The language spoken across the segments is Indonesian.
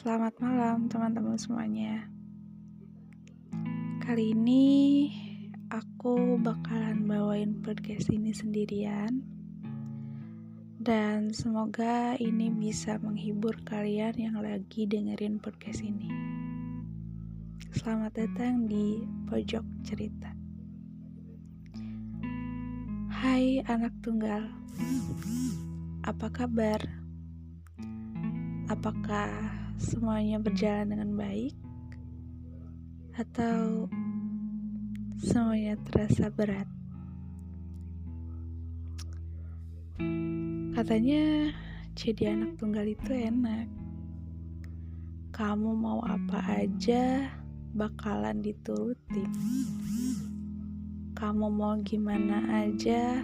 Selamat malam teman-teman semuanya. Kali ini aku bakalan bawain podcast ini sendirian. Dan semoga ini bisa menghibur kalian yang lagi dengerin podcast ini. Selamat datang di Pojok Cerita. Hai anak tunggal, apa kabar? Apakah semuanya berjalan dengan baik? Atau semuanya terasa berat? Katanya jadi anak tunggal itu enak. Kamu mau apa aja bakalan diturutin. Kamu mau gimana aja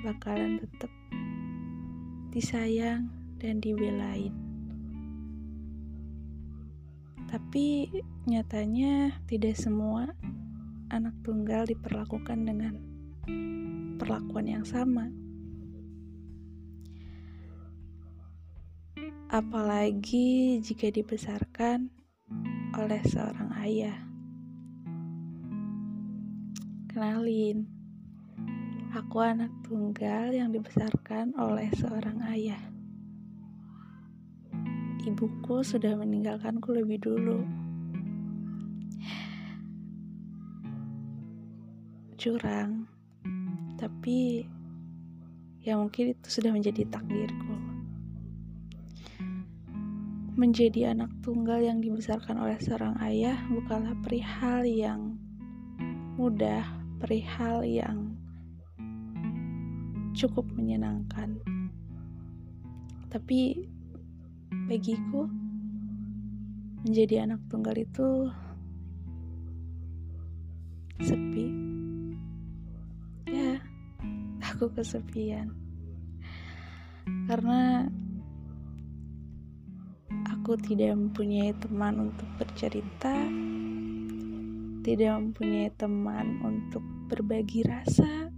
bakalan tetap disayang dan dibelain. Tapi nyatanya tidak semua anak tunggal diperlakukan dengan perlakuan yang sama. Apalagi jika dibesarkan oleh seorang ayah. Kenalin, aku anak tunggal yang dibesarkan oleh seorang ayah. Ibuku sudah meninggalkanku lebih dulu. Curang, tapi ya mungkin itu sudah menjadi takdirku. Menjadi anak tunggal yang dibesarkan oleh seorang ayah bukanlah perihal yang mudah, perihal yang cukup menyenangkan. Tapi bagiku, menjadi anak tunggal itu sepi. Ya, aku kesepian. Karena aku tidak mempunyai teman untuk bercerita, tidak mempunyai teman untuk berbagi rasa,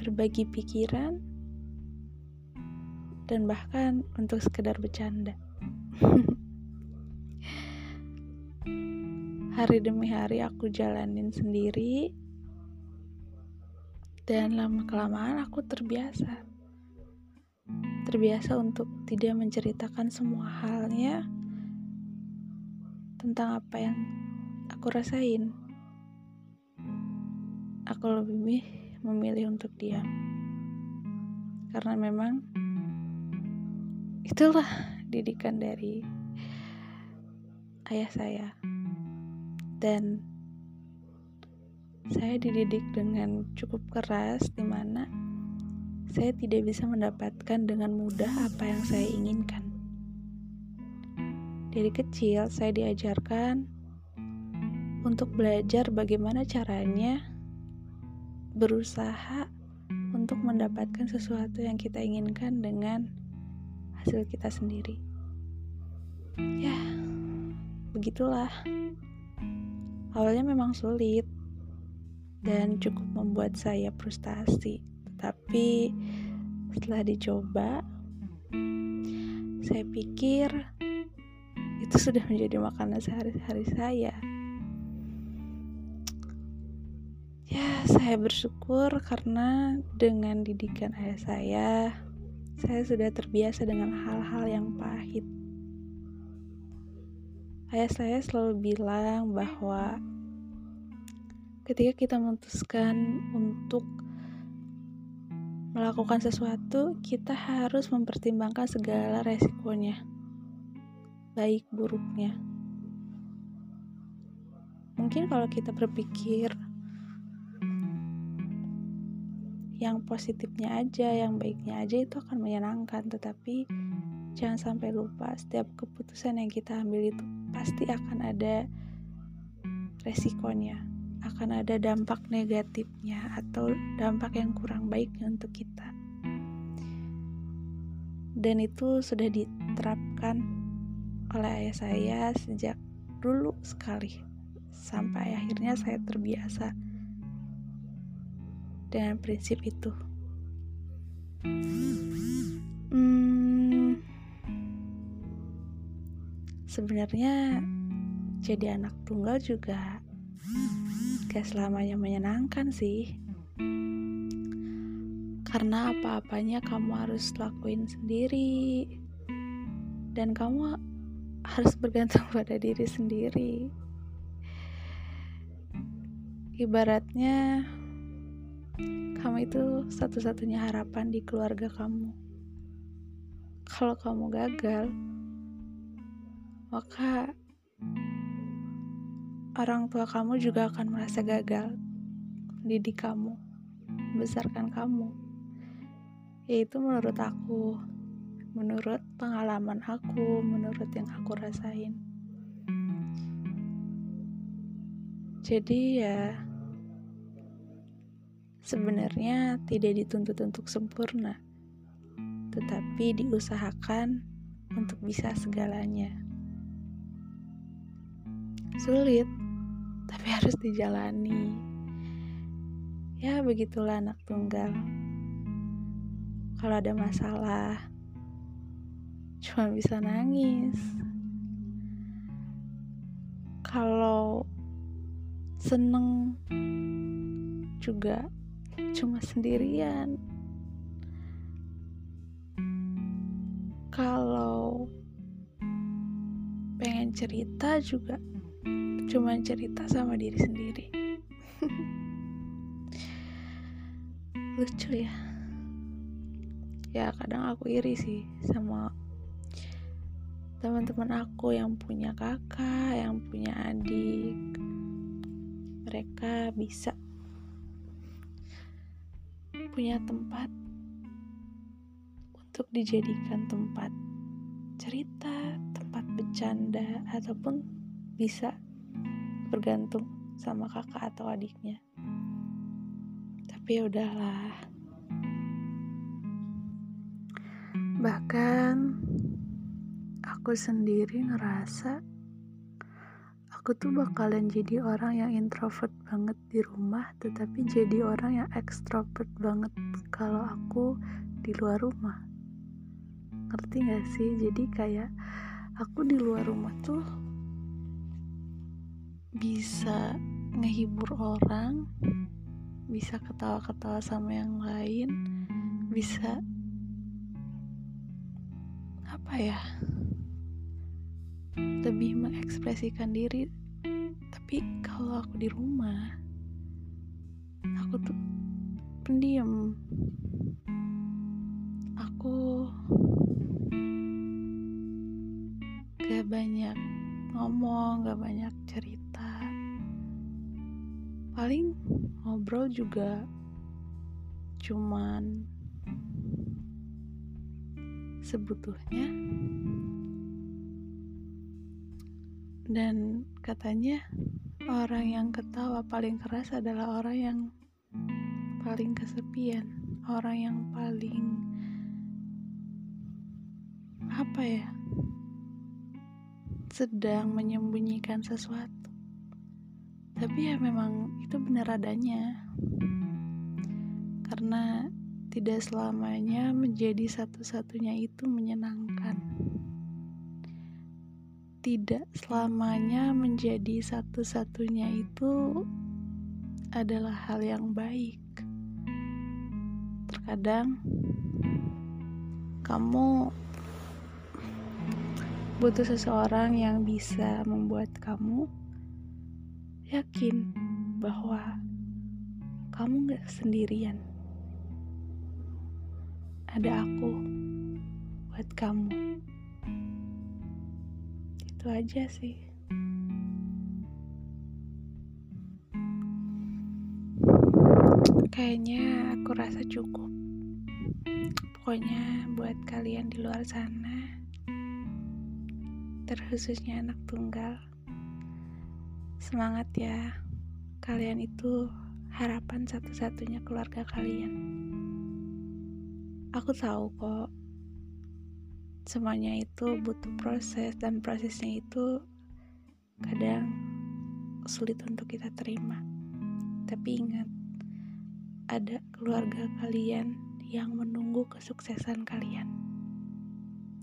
berbagi pikiran, dan bahkan untuk sekedar bercanda. Hari demi hari aku jalanin sendiri, dan lama-kelamaan aku terbiasa untuk tidak menceritakan semua halnya tentang apa yang aku rasain. Aku lebih memilih untuk diam, karena memang itulah didikan dari ayah saya. Dan saya dididik dengan cukup keras, di mana saya tidak bisa mendapatkan dengan mudah apa yang saya inginkan. Dari kecil saya diajarkan untuk belajar bagaimana caranya berusaha untuk mendapatkan sesuatu yang kita inginkan dengan hasil kita sendiri. Ya, begitulah. Awalnya memang sulit dan cukup membuat saya frustasi. Tetapi setelah dicoba, saya pikir itu sudah menjadi makanan sehari-hari saya. Ya, saya bersyukur karena dengan didikan ayah saya sudah terbiasa dengan hal-hal yang pahit. Ayah saya selalu bilang bahwa ketika kita memutuskan untuk melakukan sesuatu, kita harus mempertimbangkan segala resikonya, baik buruknya. Mungkin kalau kita berpikir yang positifnya aja, yang baiknya aja, itu akan menyenangkan. Tetapi jangan sampai lupa, setiap keputusan yang kita ambil itu pasti akan ada resikonya, akan ada dampak negatifnya atau dampak yang kurang baiknya untuk kita. Dan itu sudah diterapkan oleh ayah saya sejak dulu sekali, sampai akhirnya saya terbiasa dengan prinsip itu. Sebenarnya jadi anak tunggal juga gak selamanya menyenangkan sih, karena apa-apanya kamu harus lakuin sendiri dan kamu harus bergantung pada diri sendiri. Ibaratnya kamu itu satu-satunya harapan di keluarga kamu. Kalau kamu gagal, maka orang tua kamu juga akan merasa gagal mendidik kamu, membesarkan kamu. Yaitu menurut aku, menurut pengalaman aku, menurut yang aku rasain. Jadi ya, sebenarnya tidak dituntut untuk sempurna, tetapi diusahakan untuk bisa segalanya. Sulit, tapi harus dijalani. Ya, begitulah anak tunggal. Kalau ada masalah, cuma bisa nangis. Kalau seneng, juga cuma sendirian. Kalau pengen cerita juga cuma cerita sama diri sendiri. Lucu ya. Ya kadang aku iri sih sama teman-teman aku yang punya kakak, yang punya adik. Mereka bisa punya tempat untuk dijadikan tempat cerita, tempat bercanda, ataupun bisa bergantung sama kakak atau adiknya. Tapi udahlah. Bahkan aku sendiri ngerasa aku tuh bakalan jadi orang yang introvert banget di rumah, tetapi jadi orang yang ekstrovert banget kalau aku di luar rumah. Ngerti gak sih? Jadi kayak aku di luar rumah tuh bisa ngehibur orang, bisa ketawa-ketawa sama yang lain, bisa apa ya, lebih mengekspresikan diri. Tapi kalau aku di rumah, aku tuh pendiam. Aku gak banyak ngomong, gak banyak cerita. Paling ngobrol juga cuman sebutuhnya. Dan katanya orang yang ketawa paling keras adalah orang yang paling kesepian, orang yang paling apa ya, sedang menyembunyikan sesuatu. Tapi ya memang itu benar adanya, karena tidak selamanya menjadi satu-satunya itu menyenangkan. Tidak selamanya menjadi satu-satunya itu adalah hal yang baik. Terkadang kamu butuh seseorang yang bisa membuat kamu yakin bahwa kamu gak sendirian. Ada aku buat kamu. Itu aja sih. Kayaknya aku rasa cukup. Pokoknya buat kalian di luar sana, terkhususnya anak tunggal, semangat ya. Kalian itu harapan satu-satunya keluarga kalian. Aku tahu kok semuanya itu butuh proses, dan prosesnya itu kadang sulit untuk kita terima. Tapi ingat, ada keluarga kalian yang menunggu kesuksesan kalian.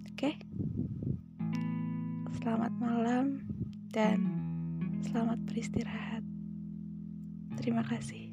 Oke? Selamat malam dan selamat beristirahat. Terima kasih.